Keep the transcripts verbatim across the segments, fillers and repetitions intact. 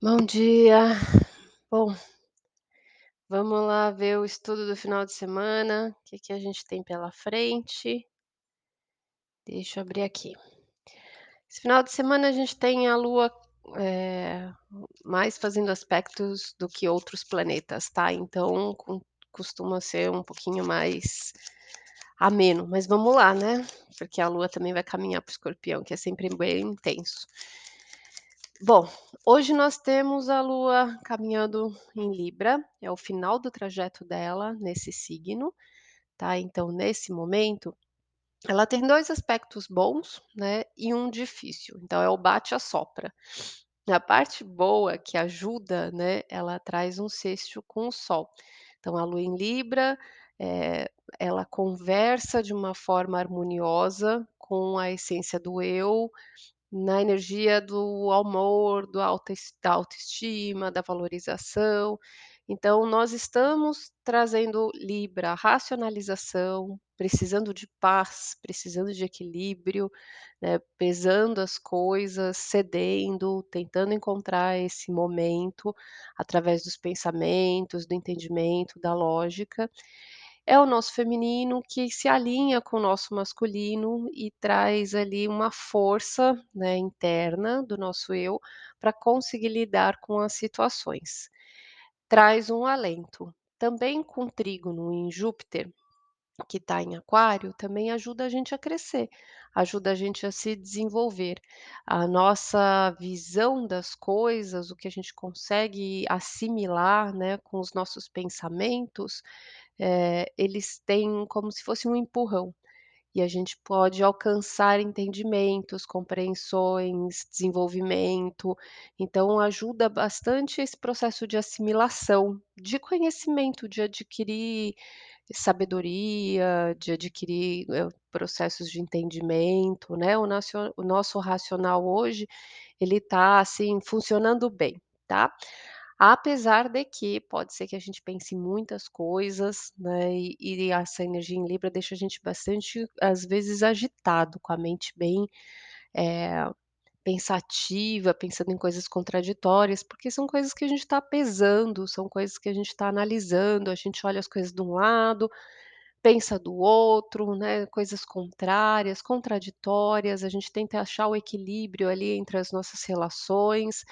Bom dia. Bom, vamos lá ver o estudo do final de semana, o que, que a gente tem pela frente. Deixa eu abrir aqui. Esse final de semana a gente tem a Lua é, mais fazendo aspectos do que outros planetas, tá? Então, com, costuma ser um pouquinho mais ameno, mas vamos lá, né? Porque a Lua também vai caminhar para o Escorpião, que é sempre bem intenso. Bom, hoje nós temos a Lua caminhando em Libra, é o final do trajeto dela nesse signo, tá? Então, nesse momento, ela tem dois aspectos bons, né? E um difícil, então é o bate-assopra. A parte boa que ajuda, né? Ela traz um sextil com o Sol. Então, a Lua em Libra, é, ela conversa de uma forma harmoniosa com a essência do eu, na energia do amor, do auto, da autoestima, da valorização. Então, nós estamos trazendo Libra, racionalização, precisando de paz, precisando de equilíbrio, né, pesando as coisas, cedendo, tentando encontrar esse momento através dos pensamentos, do entendimento, da lógica. É o nosso feminino que se alinha com o nosso masculino e traz ali uma força, né, interna do nosso eu para conseguir lidar com as situações. Traz um alento. Também com trígono em Júpiter, que está em Aquário, também ajuda a gente a crescer, ajuda a gente a se desenvolver. A nossa visão das coisas, o que a gente consegue assimilar, né, com os nossos pensamentos, É, eles têm como se fosse um empurrão, e a gente pode alcançar entendimentos, compreensões, desenvolvimento. Então, ajuda bastante esse processo de assimilação, de conhecimento, de adquirir sabedoria, de adquirir é, processos de entendimento, né? O nosso, o nosso racional hoje, ele está assim, funcionando bem, tá? Apesar de que pode ser que a gente pense em muitas coisas, né? E, e essa energia em Libra deixa a gente bastante, às vezes, agitado, com a mente bem é, pensativa, pensando em coisas contraditórias, porque são coisas que a gente está pesando, são coisas que a gente está analisando, a gente olha as coisas de um lado, pensa do outro, né? Coisas contrárias, contraditórias, a gente tenta achar o equilíbrio ali entre as nossas relações,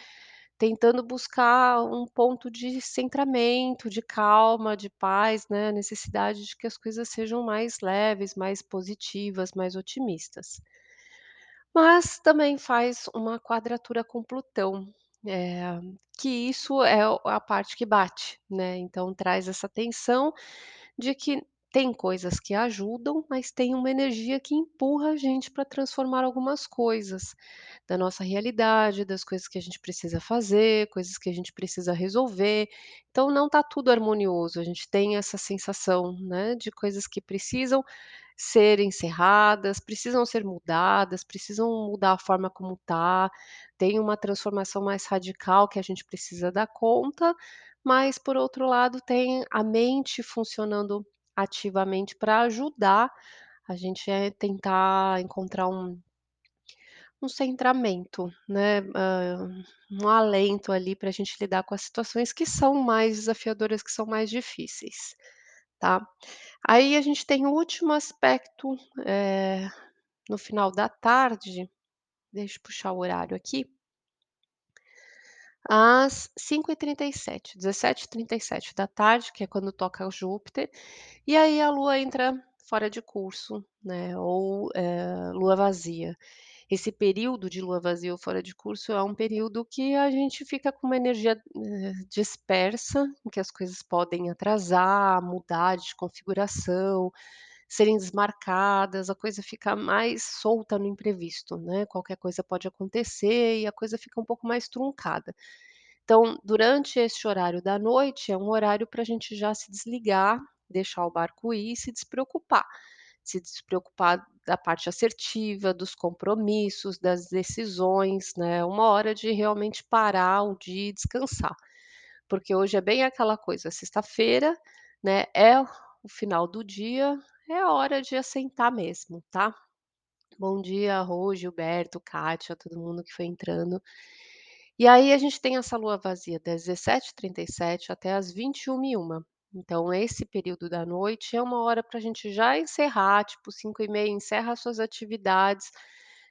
tentando buscar um ponto de centramento, de calma, de paz, né? A necessidade de que as coisas sejam mais leves, mais positivas, mais otimistas. Mas também faz uma quadratura com Plutão, é, que isso é a parte que bate, né? Então traz essa tensão de que tem coisas que ajudam, mas tem uma energia que empurra a gente para transformar algumas coisas da nossa realidade, das coisas que a gente precisa fazer, coisas que a gente precisa resolver. Então, não está tudo harmonioso, a gente tem essa sensação, né, de coisas que precisam ser encerradas, precisam ser mudadas, precisam mudar a forma como está, tem uma transformação mais radical que a gente precisa dar conta, mas, por outro lado, tem a mente funcionando ativamente para ajudar a gente a tentar encontrar um, um centramento, né? Uh, um alento ali para a gente lidar com as situações que são mais desafiadoras, que são mais difíceis, tá? Aí a gente tem o último aspecto é, no final da tarde, deixa eu puxar o horário aqui, às cinco e trinta e sete, dezessete e trinta e sete da tarde, que é quando toca o Júpiter, e aí a Lua entra fora de curso, né, ou é, Lua vazia. Esse período de Lua vazia ou fora de curso é um período que a gente fica com uma energia é, dispersa, em que as coisas podem atrasar, mudar de configuração, serem desmarcadas, a coisa fica mais solta no imprevisto, né? Qualquer coisa pode acontecer e a coisa fica um pouco mais truncada. Então, durante este horário da noite, é um horário para a gente já se desligar, deixar o barco ir e se despreocupar. Se despreocupar da parte assertiva, dos compromissos, das decisões, né? Uma hora de realmente parar o dia e descansar. Porque hoje é bem aquela coisa, sexta-feira, né? É o final do dia, é hora de assentar mesmo, tá? Bom dia, Rô, Gilberto, Kátia, todo mundo que foi entrando. E aí a gente tem essa lua vazia das dezessete e trinta e sete até as vinte e uma e uma. Então, esse período da noite é uma hora para a gente já encerrar, tipo cinco e meia, encerra as suas atividades,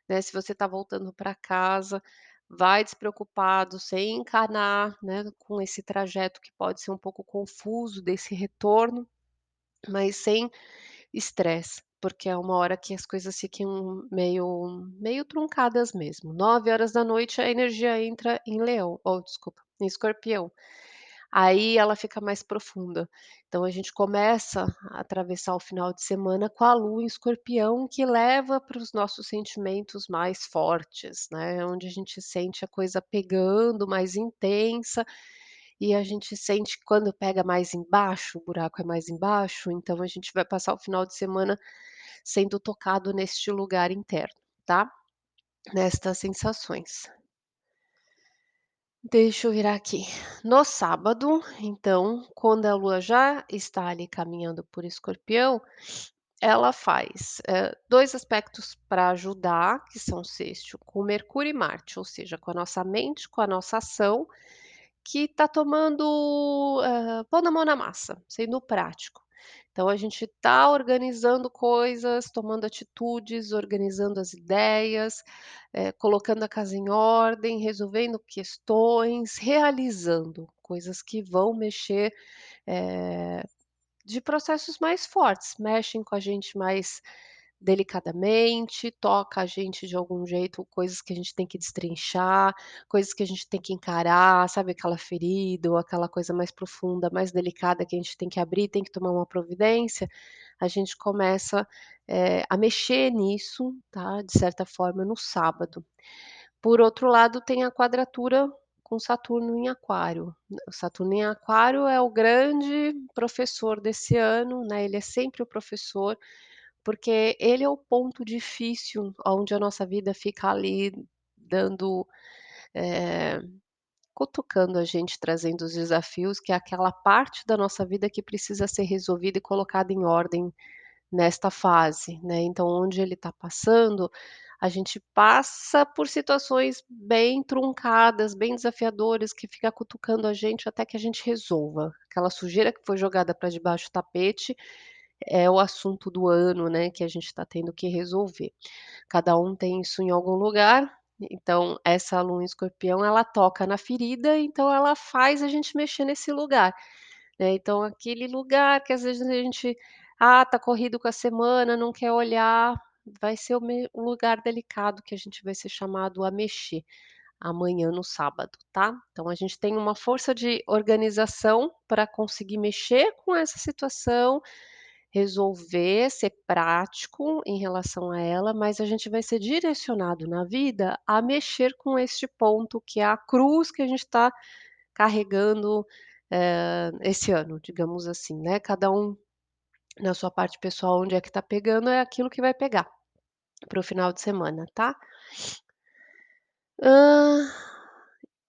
né? Se você está voltando para casa, vai despreocupado, sem encanar, né, com esse trajeto que pode ser um pouco confuso desse retorno, mas sem estresse, porque é uma hora que as coisas ficam meio, meio truncadas mesmo. Nove horas da noite a energia entra em leão, ou desculpa, em escorpião. Aí ela fica mais profunda. Então a gente começa a atravessar o final de semana com a lua em escorpião, que leva para os nossos sentimentos mais fortes, né? Onde a gente sente a coisa pegando mais intensa, e a gente sente que quando pega mais embaixo, o buraco é mais embaixo, então a gente vai passar o final de semana sendo tocado neste lugar interno, tá? Nestas sensações. Deixa eu virar aqui. No sábado, então, quando a lua já está ali caminhando por escorpião, ela faz é, dois aspectos para ajudar, que são sextil com Mercúrio e Marte, ou seja, com a nossa mente, com a nossa ação, que está tomando é, pão na mão na massa, sendo prático. Então, a gente está organizando coisas, tomando atitudes, organizando as ideias, é, colocando a casa em ordem, resolvendo questões, realizando coisas que vão mexer é, de processos mais fortes, mexem com a gente mais delicadamente, toca a gente de algum jeito, coisas que a gente tem que destrinchar, coisas que a gente tem que encarar, sabe, aquela ferida ou aquela coisa mais profunda, mais delicada que a gente tem que abrir, tem que tomar uma providência, a gente começa é, a mexer nisso, tá, de certa forma, no sábado. Por outro lado, tem a quadratura com Saturno em Aquário. O Saturno em Aquário é o grande professor desse ano, né, ele é sempre o professor, porque ele é o ponto difícil onde a nossa vida fica ali dando, é, cutucando a gente, trazendo os desafios, que é aquela parte da nossa vida que precisa ser resolvida e colocada em ordem nesta fase, né? Então, onde ele está passando, a gente passa por situações bem truncadas, bem desafiadoras, que fica cutucando a gente até que a gente resolva. Aquela sujeira que foi jogada para debaixo do tapete, é o assunto do ano, né, que a gente está tendo que resolver. Cada um tem isso em algum lugar, então essa lua em escorpião, ela toca na ferida, então ela faz a gente mexer nesse lugar, né? Então aquele lugar que às vezes a gente, ah, tá corrido com a semana, não quer olhar, vai ser o, o lugar delicado que a gente vai ser chamado a mexer amanhã no sábado, tá? Então a gente tem uma força de organização para conseguir mexer com essa situação, resolver, ser prático em relação a ela, mas a gente vai ser direcionado na vida a mexer com este ponto, que é a cruz que a gente está carregando é, esse ano, digamos assim, né? Cada um na sua parte pessoal, onde é que está pegando, é aquilo que vai pegar para o final de semana, tá? Uh,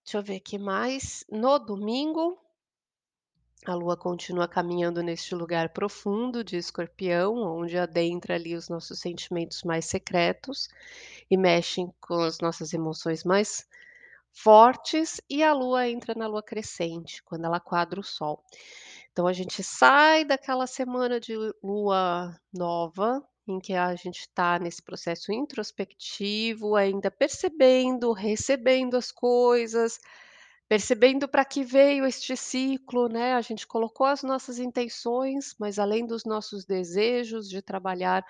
deixa eu ver aqui mais. No domingo, a lua continua caminhando neste lugar profundo de escorpião, onde adentra ali os nossos sentimentos mais secretos e mexem com as nossas emoções mais fortes, e a lua entra na lua crescente, quando ela quadra o sol. Então a gente sai daquela semana de lua nova, em que a gente está nesse processo introspectivo, ainda percebendo, recebendo as coisas, percebendo para que veio este ciclo, né? A gente colocou as nossas intenções, mas além dos nossos desejos de trabalhar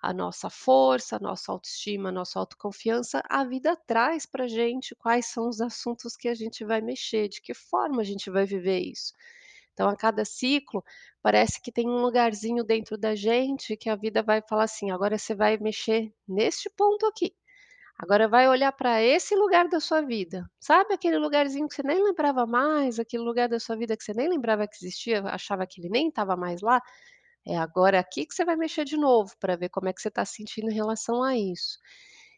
a nossa força, a nossa autoestima, a nossa autoconfiança, a vida traz para a gente quais são os assuntos que a gente vai mexer, de que forma a gente vai viver isso. Então, a cada ciclo, parece que tem um lugarzinho dentro da gente que a vida vai falar assim, agora você vai mexer neste ponto aqui. Agora vai olhar para esse lugar da sua vida. Sabe aquele lugarzinho que você nem lembrava mais, aquele lugar da sua vida que você nem lembrava que existia, achava que ele nem estava mais lá? É agora aqui que você vai mexer de novo para ver como é que você está se sentindo em relação a isso.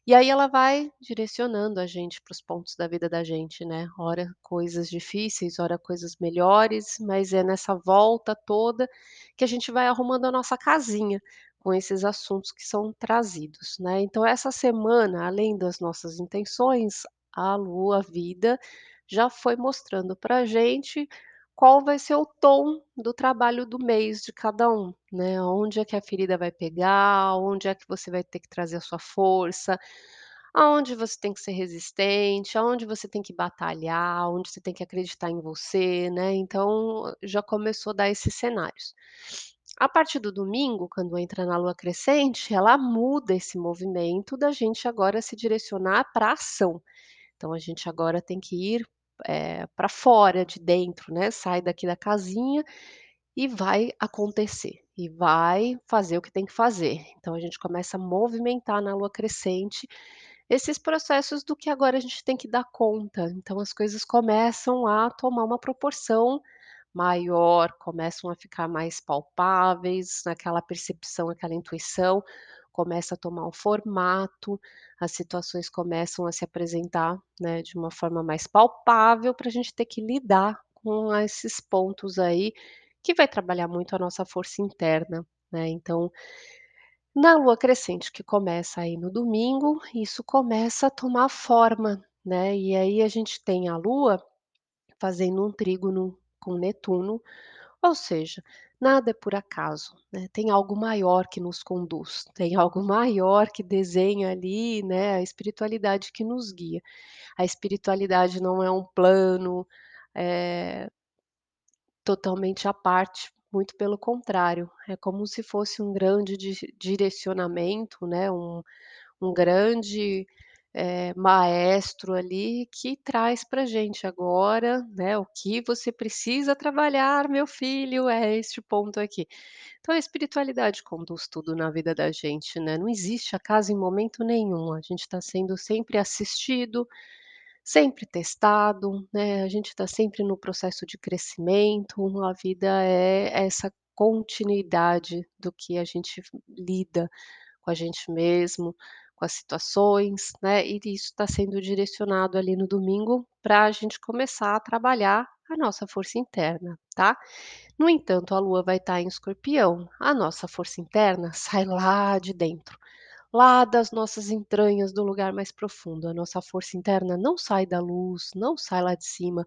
E aí ela vai direcionando a gente para os pontos da vida da gente, né? Ora coisas difíceis, ora coisas melhores, mas é nessa volta toda que a gente vai arrumando a nossa casinha com esses assuntos que são trazidos, né? Então, essa semana, além das nossas intenções, a lua, a vida, já foi mostrando para a gente qual vai ser o tom do trabalho do mês de cada um, né? Onde é que a ferida vai pegar, onde é que você vai ter que trazer a sua força, aonde você tem que ser resistente, aonde você tem que batalhar, onde você tem que acreditar em você, né? Então já começou a dar esses cenários. A partir do domingo, quando entra na lua crescente, ela muda esse movimento da gente agora se direcionar para a ação. Então a gente agora tem que ir é, para fora, de dentro, né? Sai daqui da casinha e vai acontecer, e vai fazer o que tem que fazer. Então a gente começa a movimentar na lua crescente esses processos do que agora a gente tem que dar conta. Então as coisas começam a tomar uma proporção maior, começam a ficar mais palpáveis, naquela percepção, aquela intuição começa a tomar um formato, as situações começam a se apresentar, né, de uma forma mais palpável, para a gente ter que lidar com esses pontos aí, que vai trabalhar muito a nossa força interna, né? Então, na lua crescente, que começa aí no domingo, isso começa a tomar forma, né? E aí a gente tem a lua fazendo um trígono com Netuno, ou seja, nada é por acaso, né? Tem algo maior que nos conduz, tem algo maior que desenha ali, né? A espiritualidade que nos guia. A espiritualidade não é um plano é, totalmente à parte, muito pelo contrário, é como se fosse um grande di- direcionamento, né? um, um grande... É, maestro ali que traz para gente agora, né, o que você precisa trabalhar, meu filho, é este ponto aqui. Então a espiritualidade conduz tudo na vida da gente, né? Não existe acaso em momento nenhum. A gente está sendo sempre assistido, sempre testado, né? A gente está sempre no processo de crescimento. A vida é essa continuidade do que a gente lida com a gente mesmo, com as situações, né? E isso está sendo direcionado ali no domingo para a gente começar a trabalhar a nossa força interna, tá? No entanto, a lua vai estar em Escorpião. A nossa força interna sai lá de dentro, lá das nossas entranhas, do lugar mais profundo. A nossa força interna não sai da luz, não sai lá de cima,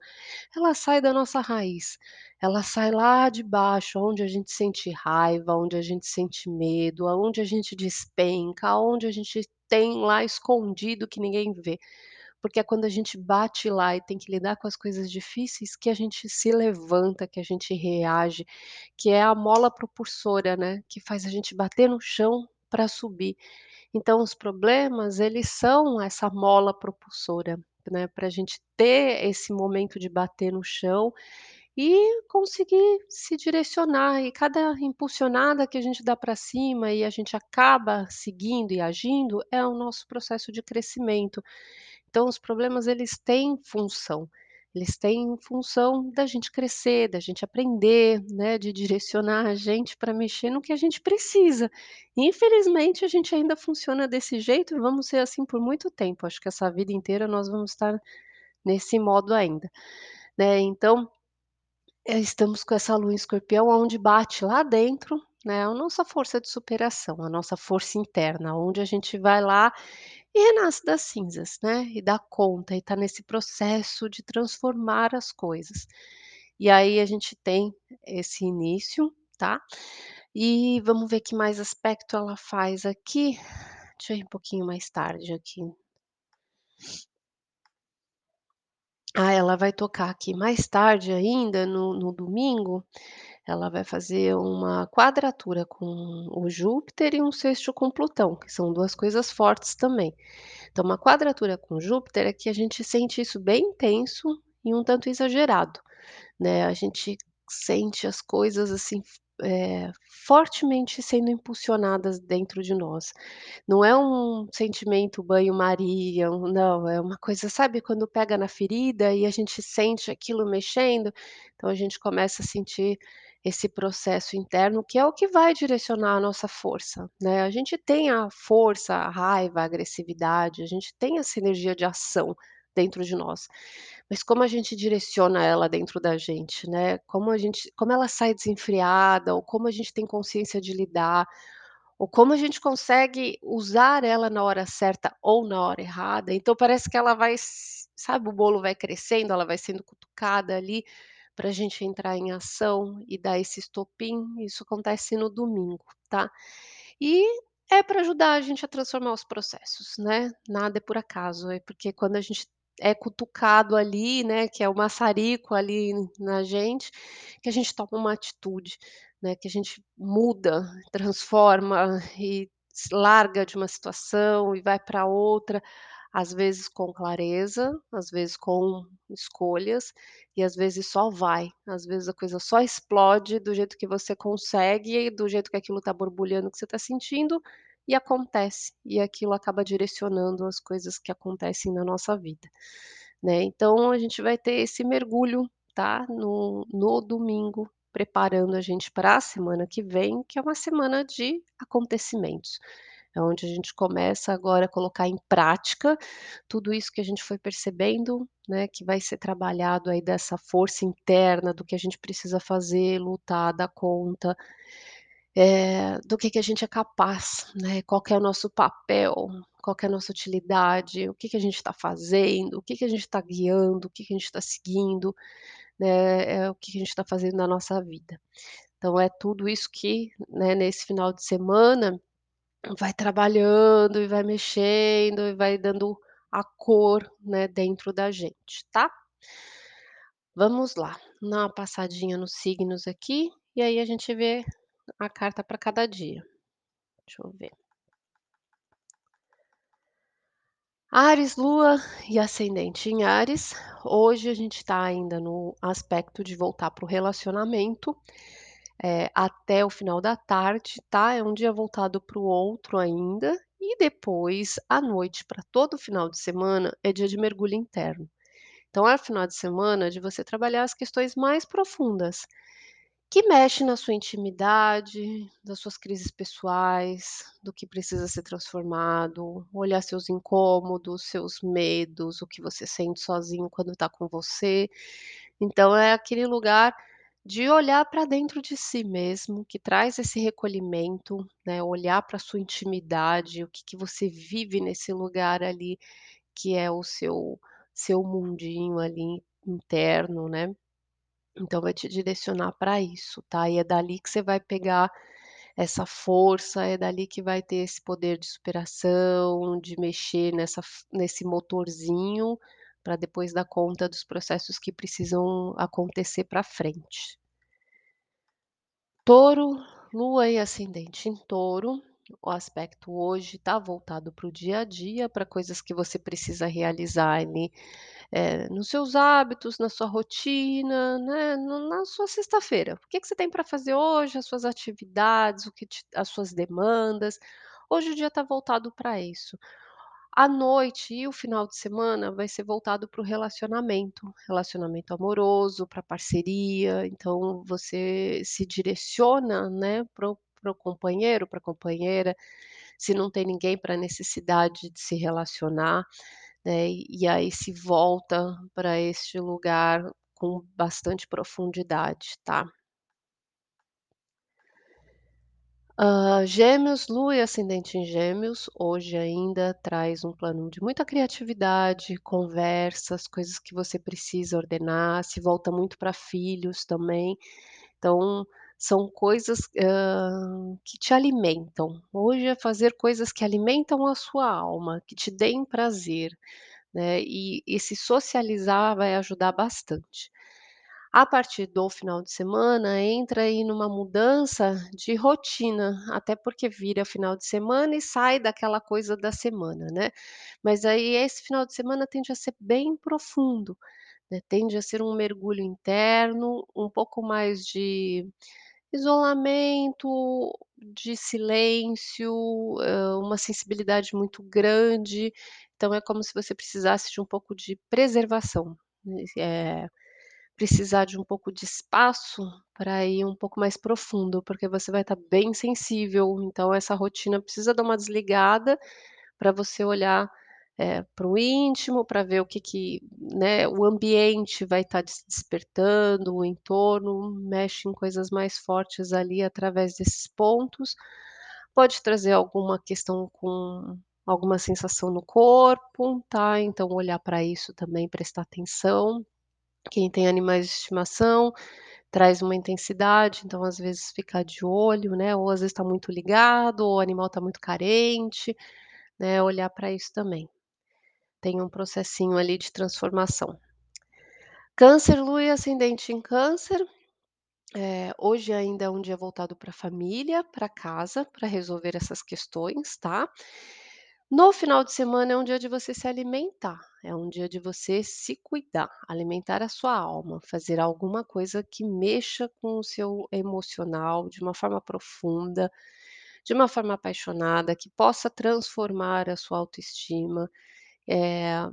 ela sai da nossa raiz, ela sai lá de baixo, onde a gente sente raiva, onde a gente sente medo, onde a gente despenca, onde a gente tem lá escondido que ninguém vê, porque é quando a gente bate lá e tem que lidar com as coisas difíceis que a gente se levanta, que a gente reage, que é a mola propulsora, né, que faz a gente bater no chão para subir. Então os problemas, eles são essa mola propulsora, né, para a gente ter esse momento de bater no chão e conseguir se direcionar. E cada impulsionada que a gente dá para cima e a gente acaba seguindo e agindo é o nosso processo de crescimento. Então os problemas, eles têm função, eles têm função da gente crescer, da gente aprender, né, de direcionar a gente para mexer no que a gente precisa. Infelizmente a gente ainda funciona desse jeito e vamos ser assim por muito tempo. Acho que essa vida inteira nós vamos estar nesse modo ainda, né? Então estamos com essa lua em Escorpião, onde bate lá dentro, né, a nossa força de superação, a nossa força interna, onde a gente vai lá e renasce das cinzas, né, e dá conta, e tá nesse processo de transformar as coisas. E aí a gente tem esse início, tá? E vamos ver que mais aspecto ela faz aqui. Deixa eu ir um pouquinho mais tarde aqui. Ah, ela vai tocar aqui mais tarde ainda, no, no domingo, ela vai fazer uma quadratura com o Júpiter e um sexto com Plutão, que são duas coisas fortes também. Então, uma quadratura com Júpiter é que a gente sente isso bem intenso e um tanto exagerado, né? A gente sente as coisas assim, é, fortemente sendo impulsionadas dentro de nós. Não é um sentimento banho-maria, não, é uma coisa, sabe, quando pega na ferida e a gente sente aquilo mexendo, então a gente começa a sentir esse processo interno, que é o que vai direcionar a nossa força, né? A gente tem a força, a raiva, a agressividade, a gente tem essa energia de ação dentro de nós, mas como a gente direciona ela dentro da gente, né? Como a gente, como ela sai desenfreada, ou como a gente tem consciência de lidar, ou como a gente consegue usar ela na hora certa ou na hora errada. Então parece que ela vai sabe, o bolo vai crescendo, ela vai sendo cutucada ali para a gente entrar em ação e dar esse estopim. Isso acontece no domingo, tá? E é para ajudar a gente a transformar os processos, né? Nada é por acaso, é porque quando a gente é cutucado ali, né, que é o maçarico ali na gente, que a gente toma uma atitude, né, que a gente muda, transforma e larga de uma situação e vai para outra, às vezes com clareza, às vezes com escolhas, e às vezes só vai, às vezes a coisa só explode do jeito que você consegue, do jeito que aquilo está borbulhando, que você está sentindo, e acontece, e aquilo acaba direcionando as coisas que acontecem na nossa vida, né? Então a gente vai ter esse mergulho, tá? No, no domingo, preparando a gente para a semana que vem, que é uma semana de acontecimentos. É onde a gente começa agora a colocar em prática tudo isso que a gente foi percebendo, né, que vai ser trabalhado aí dessa força interna, do que a gente precisa fazer, lutar, dar conta, é, do que, que a gente é capaz, né, qual que é o nosso papel, qual que é a nossa utilidade, o que, que a gente está fazendo, o que, que a gente está guiando, o que, que a gente está seguindo, né, é, o que, que a gente está fazendo na nossa vida. Então é tudo isso que, né, nesse final de semana vai trabalhando e vai mexendo e vai dando a cor, né, dentro da gente, tá? Vamos lá, dá uma passadinha nos signos aqui e aí a gente vê a carta para cada dia. Deixa eu ver. Áries, Lua e Ascendente em Áries. Hoje a gente está ainda no aspecto de voltar para o relacionamento. É, até o final da tarde, tá? É um dia voltado para o outro ainda, e depois, à noite, para todo final de semana, é dia de mergulho interno. Então, é o final de semana de você trabalhar as questões mais profundas, que mexem na sua intimidade, das suas crises pessoais, do que precisa ser transformado, olhar seus incômodos, seus medos, o que você sente sozinho quando está com você. Então, é aquele lugar de olhar para dentro de si mesmo, que traz esse recolhimento, né? Olhar para a sua intimidade, o que, que você vive nesse lugar ali, que é o seu, seu mundinho ali interno, né? Então vai te direcionar para isso, tá? E é dali que você vai pegar essa força, é dali que vai ter esse poder de superação, de mexer nessa, nesse motorzinho, para depois dar conta dos processos que precisam acontecer para frente. Touro, Lua e Ascendente em Touro. O aspecto hoje está voltado para o dia a dia, para coisas que você precisa realizar ali, é, nos seus hábitos, na sua rotina, né, na sua sexta-feira. O que, que você tem para fazer hoje, as suas atividades, o que te, as suas demandas. Hoje o dia está voltado para isso. A noite e o final de semana vai ser voltado para o relacionamento, relacionamento amoroso, para parceria. Então, você se direciona, né, para o companheiro, para a companheira, se não tem ninguém, para a necessidade de se relacionar, né, e aí se volta para este lugar com bastante profundidade, tá? Uh, gêmeos, Lua e Ascendente em Gêmeos, hoje ainda traz um plano de muita criatividade, conversas, coisas que você precisa ordenar, se volta muito para filhos também, então são coisas uh, que te alimentam. Hoje é fazer coisas que alimentam a sua alma, que te deem prazer, né? E, e se socializar vai ajudar bastante. A partir do final de semana, entra aí numa mudança de rotina, até porque vira final de semana e sai daquela coisa da semana, né? Mas aí esse final de semana tende a ser bem profundo, né? Tende a ser um mergulho interno, um pouco mais de isolamento, de silêncio, uma sensibilidade muito grande. Então é como se você precisasse de um pouco de preservação, é... precisar de um pouco de espaço para ir um pouco mais profundo, porque você vai estar tá bem sensível, então essa rotina precisa dar uma desligada para você olhar é, para o íntimo, para ver o que, que né, o ambiente vai estar tá despertando, o entorno, mexe em coisas mais fortes ali através desses pontos, pode trazer alguma questão com alguma sensação no corpo, tá? Então, olhar para isso também, prestar atenção. Quem tem animais de estimação traz uma intensidade, então, às vezes, ficar de olho, né? Ou, às vezes, está muito ligado, ou o animal está muito carente, né? Olhar para isso também. Tem um processinho ali de transformação. Câncer, lua e ascendente em Câncer. É, hoje ainda é um dia voltado para a família, para casa, para resolver essas questões, tá? No final de semana é um dia de você se alimentar, é um dia de você se cuidar, alimentar a sua alma, fazer alguma coisa que mexa com o seu emocional de uma forma profunda, de uma forma apaixonada, que possa transformar a sua autoestima. É,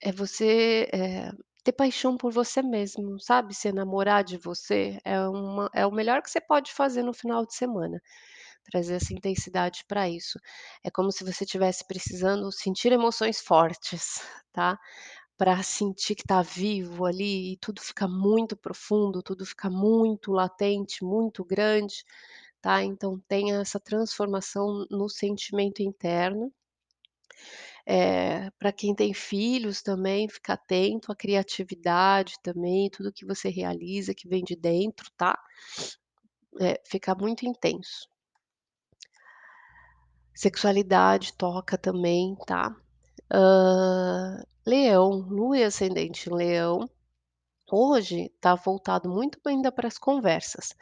é você é, ter paixão por você mesmo, sabe? Se enamorar de você é, uma, é o melhor que você pode fazer no final de semana. Trazer essa intensidade para isso. É como se você estivesse precisando sentir emoções fortes, tá? Para sentir que está vivo ali e tudo fica muito profundo, tudo fica muito latente, muito grande, tá? Então tenha essa transformação no sentimento interno. É, para quem tem filhos também, fica atento à criatividade também, tudo que você realiza, que vem de dentro, tá? É, fica muito intenso. Sexualidade toca também, tá? Uh, leão, lua e ascendente em Leão, hoje tá voltado muito ainda para as conversas,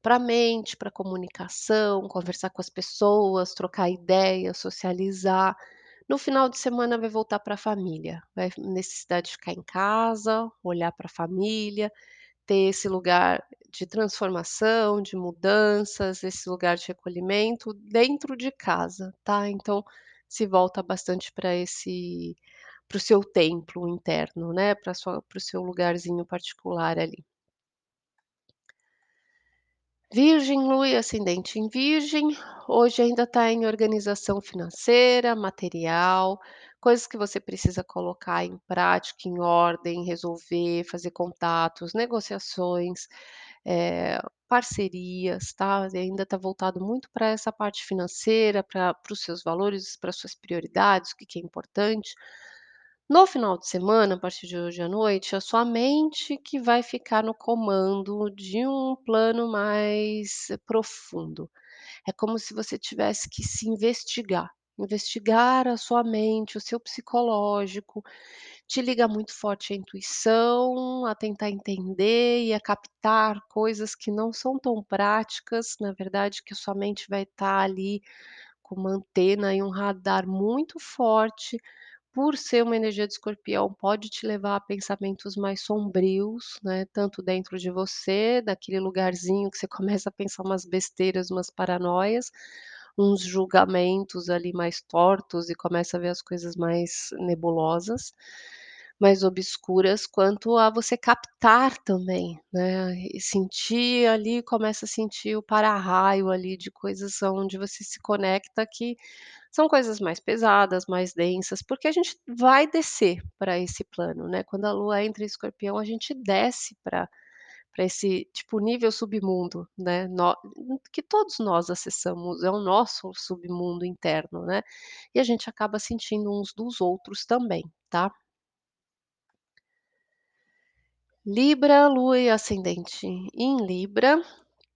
para a mente, para a comunicação, conversar com as pessoas, trocar ideias, socializar. No final de semana vai voltar para a família, vai necessidade de ficar em casa, olhar para a família, ter esse lugar de transformação, de mudanças, esse lugar de recolhimento dentro de casa, tá? Então, se volta bastante para esse, para o seu templo interno, né? Para o seu lugarzinho particular ali. Virgem, lua e ascendente em Virgem, hoje ainda está em organização financeira, material, coisas que você precisa colocar em prática, em ordem, resolver, fazer contatos, negociações, é, parcerias, tá? Ainda está voltado muito para essa parte financeira, para os seus valores, para suas prioridades, o que, que é importante. No final de semana, a partir de hoje à noite, é a sua mente que vai ficar no comando de um plano mais profundo. É como se você tivesse que se investigar. Investigar a sua mente, o seu psicológico, te liga muito forte à intuição, a tentar entender e a captar coisas que não são tão práticas, na verdade, que a sua mente vai estar ali com uma antena e um radar muito forte. Por ser uma energia de escorpião, pode te levar a pensamentos mais sombrios, né? Tanto dentro de você, daquele lugarzinho que você começa a pensar umas besteiras, umas paranoias, uns julgamentos ali mais tortos e começa a ver as coisas mais nebulosas, mais obscuras, quanto a você captar também, né? E sentir ali, começa a sentir o para-raio ali de coisas onde você se conecta, que são coisas mais pesadas, mais densas, porque a gente vai descer para esse plano, né? Quando a lua entra em Escorpião, a gente desce para para esse tipo nível submundo, né? No, que todos nós acessamos, é o nosso submundo interno, né? E a gente acaba sentindo uns dos outros também, tá? Libra, lua e ascendente em Libra,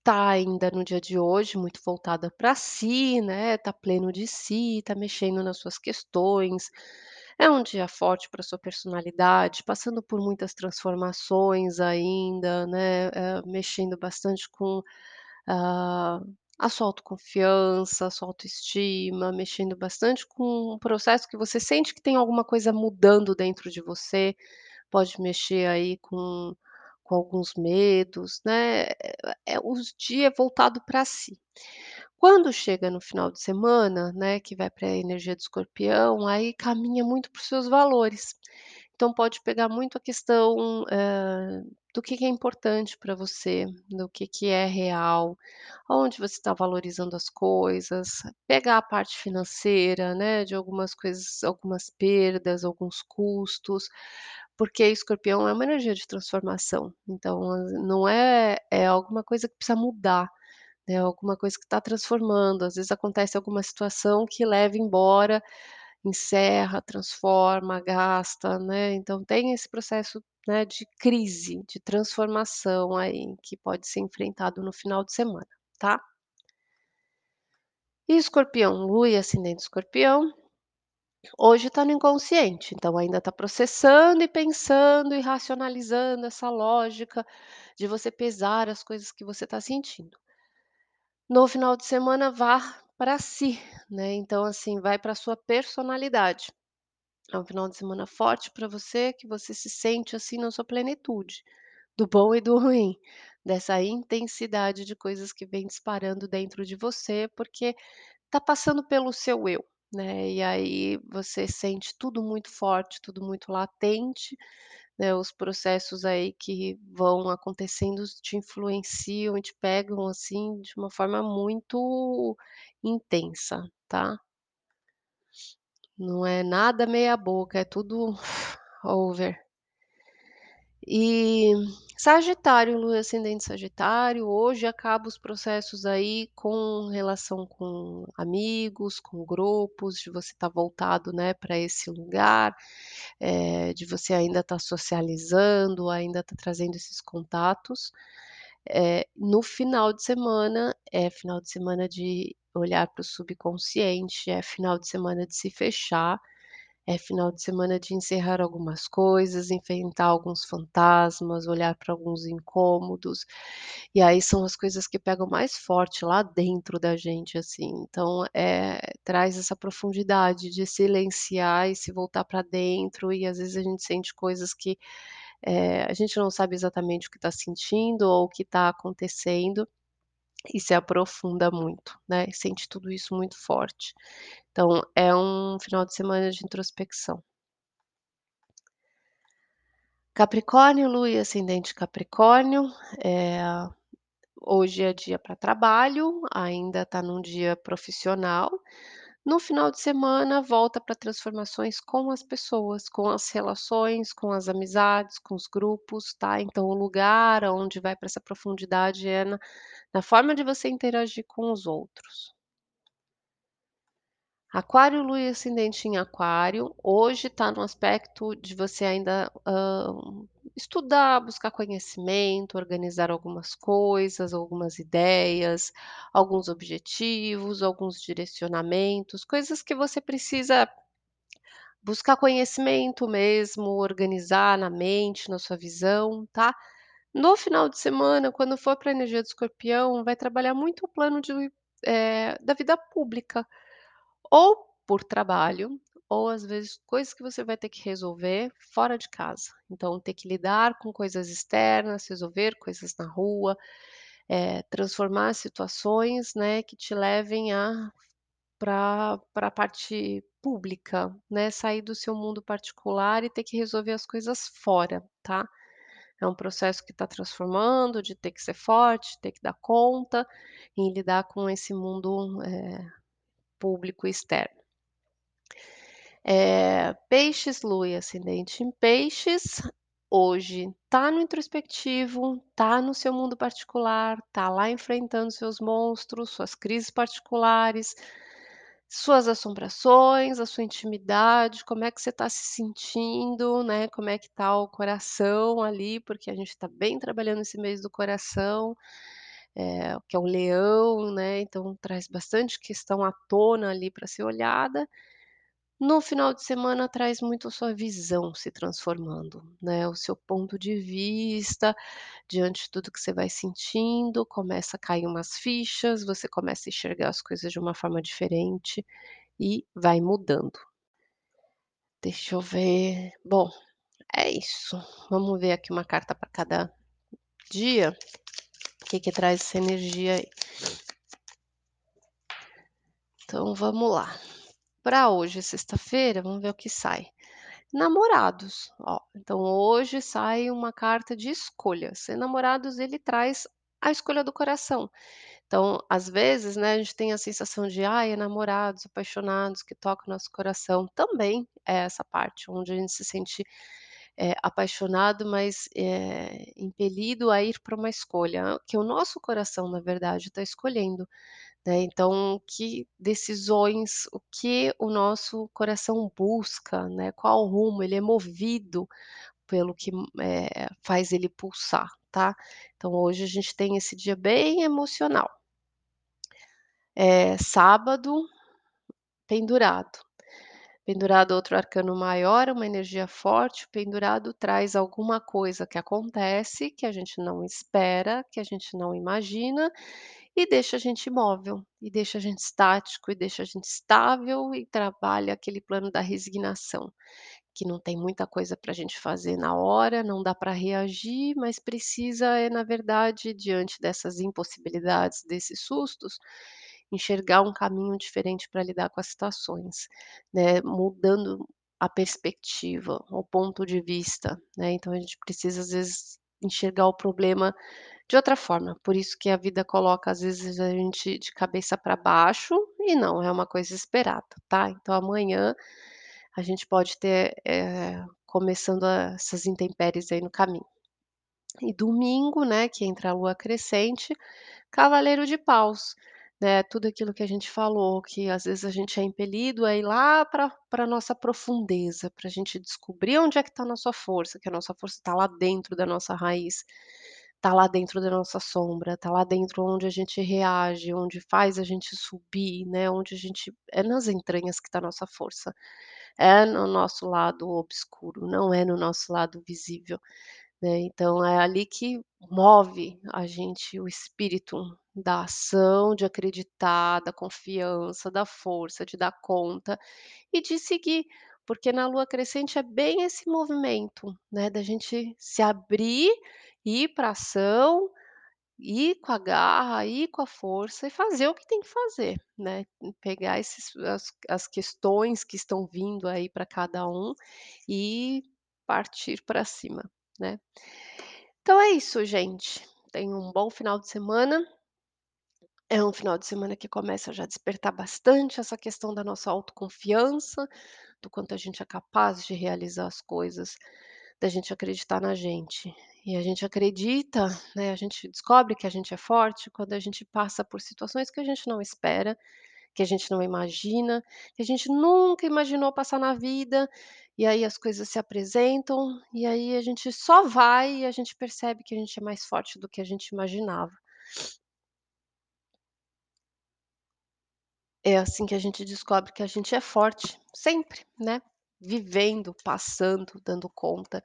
tá ainda no dia de hoje, muito voltada para si, né? Tá pleno de si, tá mexendo nas suas questões. É um dia forte para sua personalidade, passando por muitas transformações ainda, né? É, mexendo bastante com uh, a sua autoconfiança, a sua autoestima, mexendo bastante com um processo que você sente que tem alguma coisa mudando dentro de você. Pode mexer aí com, com alguns medos, né? É, é, os dias voltado para si. Quando chega no final de semana, né, que vai para a energia do escorpião, aí caminha muito para os seus valores. Então pode pegar muito a questão é, do que, que é importante para você, do que, que é real, onde você está valorizando as coisas, pegar a parte financeira, né, de algumas coisas, algumas perdas, alguns custos, porque Escorpião é uma energia de transformação, então não é, é alguma coisa que precisa mudar, né? Alguma coisa que está transformando. Às vezes acontece alguma situação que leva embora, encerra, transforma, gasta, né? Então tem esse processo, né, de crise, de transformação aí que pode ser enfrentado no final de semana, tá? E escorpião, lua e ascendente escorpião, hoje está no inconsciente, então ainda está processando e pensando e racionalizando essa lógica de você pesar as coisas que você está sentindo. No final de semana, vá para si, né? Então, assim, vai para a sua personalidade. É um final de semana forte para você, que você se sente assim na sua plenitude, do bom e do ruim, dessa intensidade de coisas que vem disparando dentro de você, porque está passando pelo seu eu, né? E aí você sente tudo muito forte, tudo muito latente, né? Os processos aí que vão acontecendo te influenciam e te pegam assim de uma forma muito intensa, tá? Não é nada meia boca, é tudo over. E Sagitário, lua ascendente Sagitário, hoje acaba os processos aí com relação com amigos, com grupos, de você estar tá voltado, né, para esse lugar, é, de você ainda estar tá socializando, ainda estar tá trazendo esses contatos. É, no final de semana, é final de semana de olhar para o subconsciente, é final de semana de se fechar, é final de semana de encerrar algumas coisas, enfrentar alguns fantasmas, olhar para alguns incômodos. E aí são as coisas que pegam mais forte lá dentro da gente, assim. Então, é, traz essa profundidade de silenciar e se voltar para dentro. E às vezes a gente sente coisas que é, a gente não sabe exatamente o que está sentindo ou o que está acontecendo. E se aprofunda muito, né? E sente tudo isso muito forte. Então, é um final de semana de introspecção. Capricórnio, lua e ascendente Capricórnio. É... Hoje é dia para trabalho, ainda está num dia profissional. No final de semana, volta para transformações com as pessoas, com as relações, com as amizades, com os grupos, tá? Então, o lugar onde vai para essa profundidade é na, na forma de você interagir com os outros. Aquário, lua e ascendente em Aquário, hoje está no aspecto de você ainda uh, estudar, buscar conhecimento, organizar algumas coisas, algumas ideias, alguns objetivos, alguns direcionamentos, coisas que você precisa buscar conhecimento mesmo, organizar na mente, na sua visão, tá? No final de semana, quando for para a energia do escorpião, vai trabalhar muito o plano de, é, da vida pública, ou por trabalho, ou às vezes coisas que você vai ter que resolver fora de casa. Então, ter que lidar com coisas externas, resolver coisas na rua, é, transformar situações, né, que te levem a para a parte pública, né, sair do seu mundo particular e ter que resolver as coisas fora, tá? É um processo que está transformando, de ter que ser forte, ter que dar conta e lidar com esse mundo é, público externo. É, peixes, lua e ascendente em peixes, hoje tá no introspectivo, tá no seu mundo particular, tá lá enfrentando seus monstros, suas crises particulares, suas assombrações, a sua intimidade, como é que você tá se sentindo, né? Como é que tá o coração ali, porque a gente tá bem trabalhando esse mês do coração, É, que é o leão, né? Então traz bastante questão à tona ali para ser olhada. No final de semana traz muito a sua visão se transformando, né? O seu ponto de vista diante de tudo que você vai sentindo, começa a cair umas fichas, você começa a enxergar as coisas de uma forma diferente e vai mudando. Deixa eu ver. Bom, é isso. Vamos ver aqui uma carta para cada dia. Que, que traz essa energia aí. Então, vamos lá. Para hoje, sexta-feira, vamos ver o que sai. Namorados. Ó, então, hoje sai uma carta de escolhas. E namorados, ele traz a escolha do coração. Então, às vezes, né, a gente tem a sensação de, ai, ah, é namorados, apaixonados, que tocam o nosso coração. Também é essa parte, onde a gente se sente é, apaixonado, mas é, impelido a ir para uma escolha, que o nosso coração, na verdade, está escolhendo, né? Então, que decisões, o que o nosso coração busca, né? Qual rumo, ele é movido pelo que é, faz ele pulsar, tá? Então, hoje a gente tem esse dia bem emocional. É, sábado, pendurado. Pendurado, outro arcano maior, uma energia forte. O pendurado traz alguma coisa que acontece, que a gente não espera, que a gente não imagina, e deixa a gente imóvel, e deixa a gente estático, e deixa a gente estável, e trabalha aquele plano da resignação, que não tem muita coisa para a gente fazer na hora, não dá para reagir, mas precisa, é, na verdade, diante dessas impossibilidades, desses sustos, enxergar um caminho diferente para lidar com as situações, né? Mudando a perspectiva, o ponto de vista, né? Então a gente precisa, às vezes, enxergar o problema de outra forma. Por isso que a vida coloca, às vezes, a gente de cabeça para baixo, e não é uma coisa esperada, tá? Então amanhã a gente pode ter, é, começando a, essas intempéries aí no caminho. E domingo, né, que entra a lua crescente, cavaleiro de paus. Né, tudo aquilo que a gente falou, que às vezes a gente é impelido a ir lá para a nossa profundeza, para a gente descobrir onde é que está a nossa força, que a nossa força está lá dentro da nossa raiz, está lá dentro da nossa sombra, está lá dentro onde a gente reage, onde faz a gente subir, né, onde a gente... É nas entranhas que está a nossa força, é no nosso lado obscuro, não é no nosso lado visível. Né? Então, é ali que move a gente o espírito da ação, de acreditar, da confiança, da força, de dar conta e de seguir. Porque na lua crescente é bem esse movimento, né? Da gente se abrir, ir para a ação, ir com a garra, ir com a força e fazer o que tem que fazer, né? Pegar esses, as, as questões que estão vindo aí para cada um e partir para cima. Né? Então é isso, gente. Tenha um bom final de semana. É um final de semana que começa já a despertar bastante essa questão da nossa autoconfiança, do quanto a gente é capaz de realizar as coisas, da gente acreditar na gente. E a gente acredita, né? A gente descobre que a gente é forte quando a gente passa por situações que a gente não espera, que a gente não imagina, que a gente nunca imaginou passar na vida, e aí as coisas se apresentam, e aí a gente só vai e a gente percebe que a gente é mais forte do que a gente imaginava. É assim que a gente descobre que a gente é forte, sempre, né? Vivendo, passando, dando conta.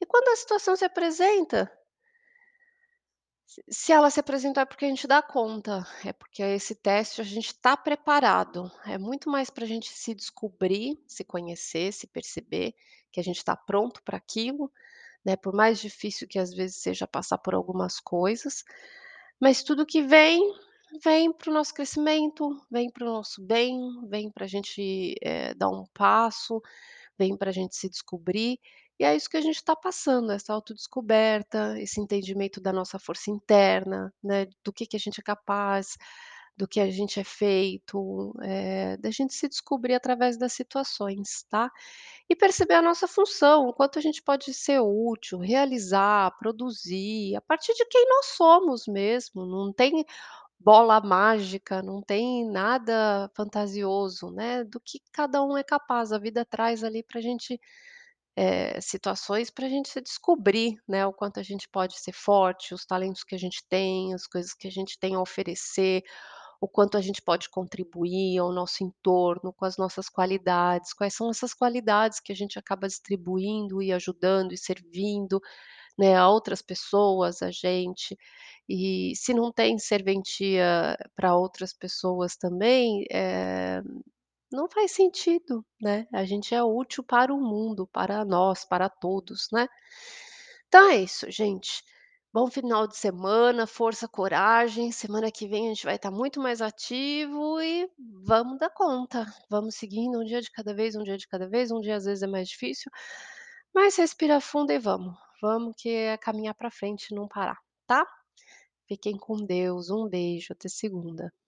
E quando a situação se apresenta, se ela se apresentar é porque a gente dá conta, é porque esse teste a gente está preparado. É muito mais para a gente se descobrir, se conhecer, se perceber que a gente está pronto para aquilo, né? Por mais difícil que às vezes seja passar por algumas coisas, mas tudo que vem, vem para o nosso crescimento, vem para o nosso bem, vem para a gente é, dar um passo, vem para a gente se descobrir. E é isso que a gente está passando, essa autodescoberta, esse entendimento da nossa força interna, né, do que, que a gente é capaz, do que a gente é feito, é, da gente se descobrir através das situações, tá? E perceber a nossa função, o quanto a gente pode ser útil, realizar, produzir, a partir de quem nós somos mesmo, não tem bola mágica, não tem nada fantasioso, né? Do que cada um é capaz, a vida traz ali para a gente... É, situações para a gente se descobrir, né, o quanto a gente pode ser forte, os talentos que a gente tem, as coisas que a gente tem a oferecer, o quanto a gente pode contribuir ao nosso entorno, com as nossas qualidades, quais são essas qualidades que a gente acaba distribuindo e ajudando e servindo, né, a outras pessoas, a gente, e se não tem serventia para outras pessoas também, é... não faz sentido, né? A gente é útil para o mundo, para nós, para todos, né? Então é isso, gente. Bom final de semana, força, coragem. Semana que vem a gente vai estar muito mais ativo e vamos dar conta. Vamos seguindo um dia de cada vez, um dia de cada vez. Um dia às vezes é mais difícil, mas respira fundo e vamos. Vamos que é caminhar para frente e não parar, tá? Fiquem com Deus. Um beijo. Até segunda.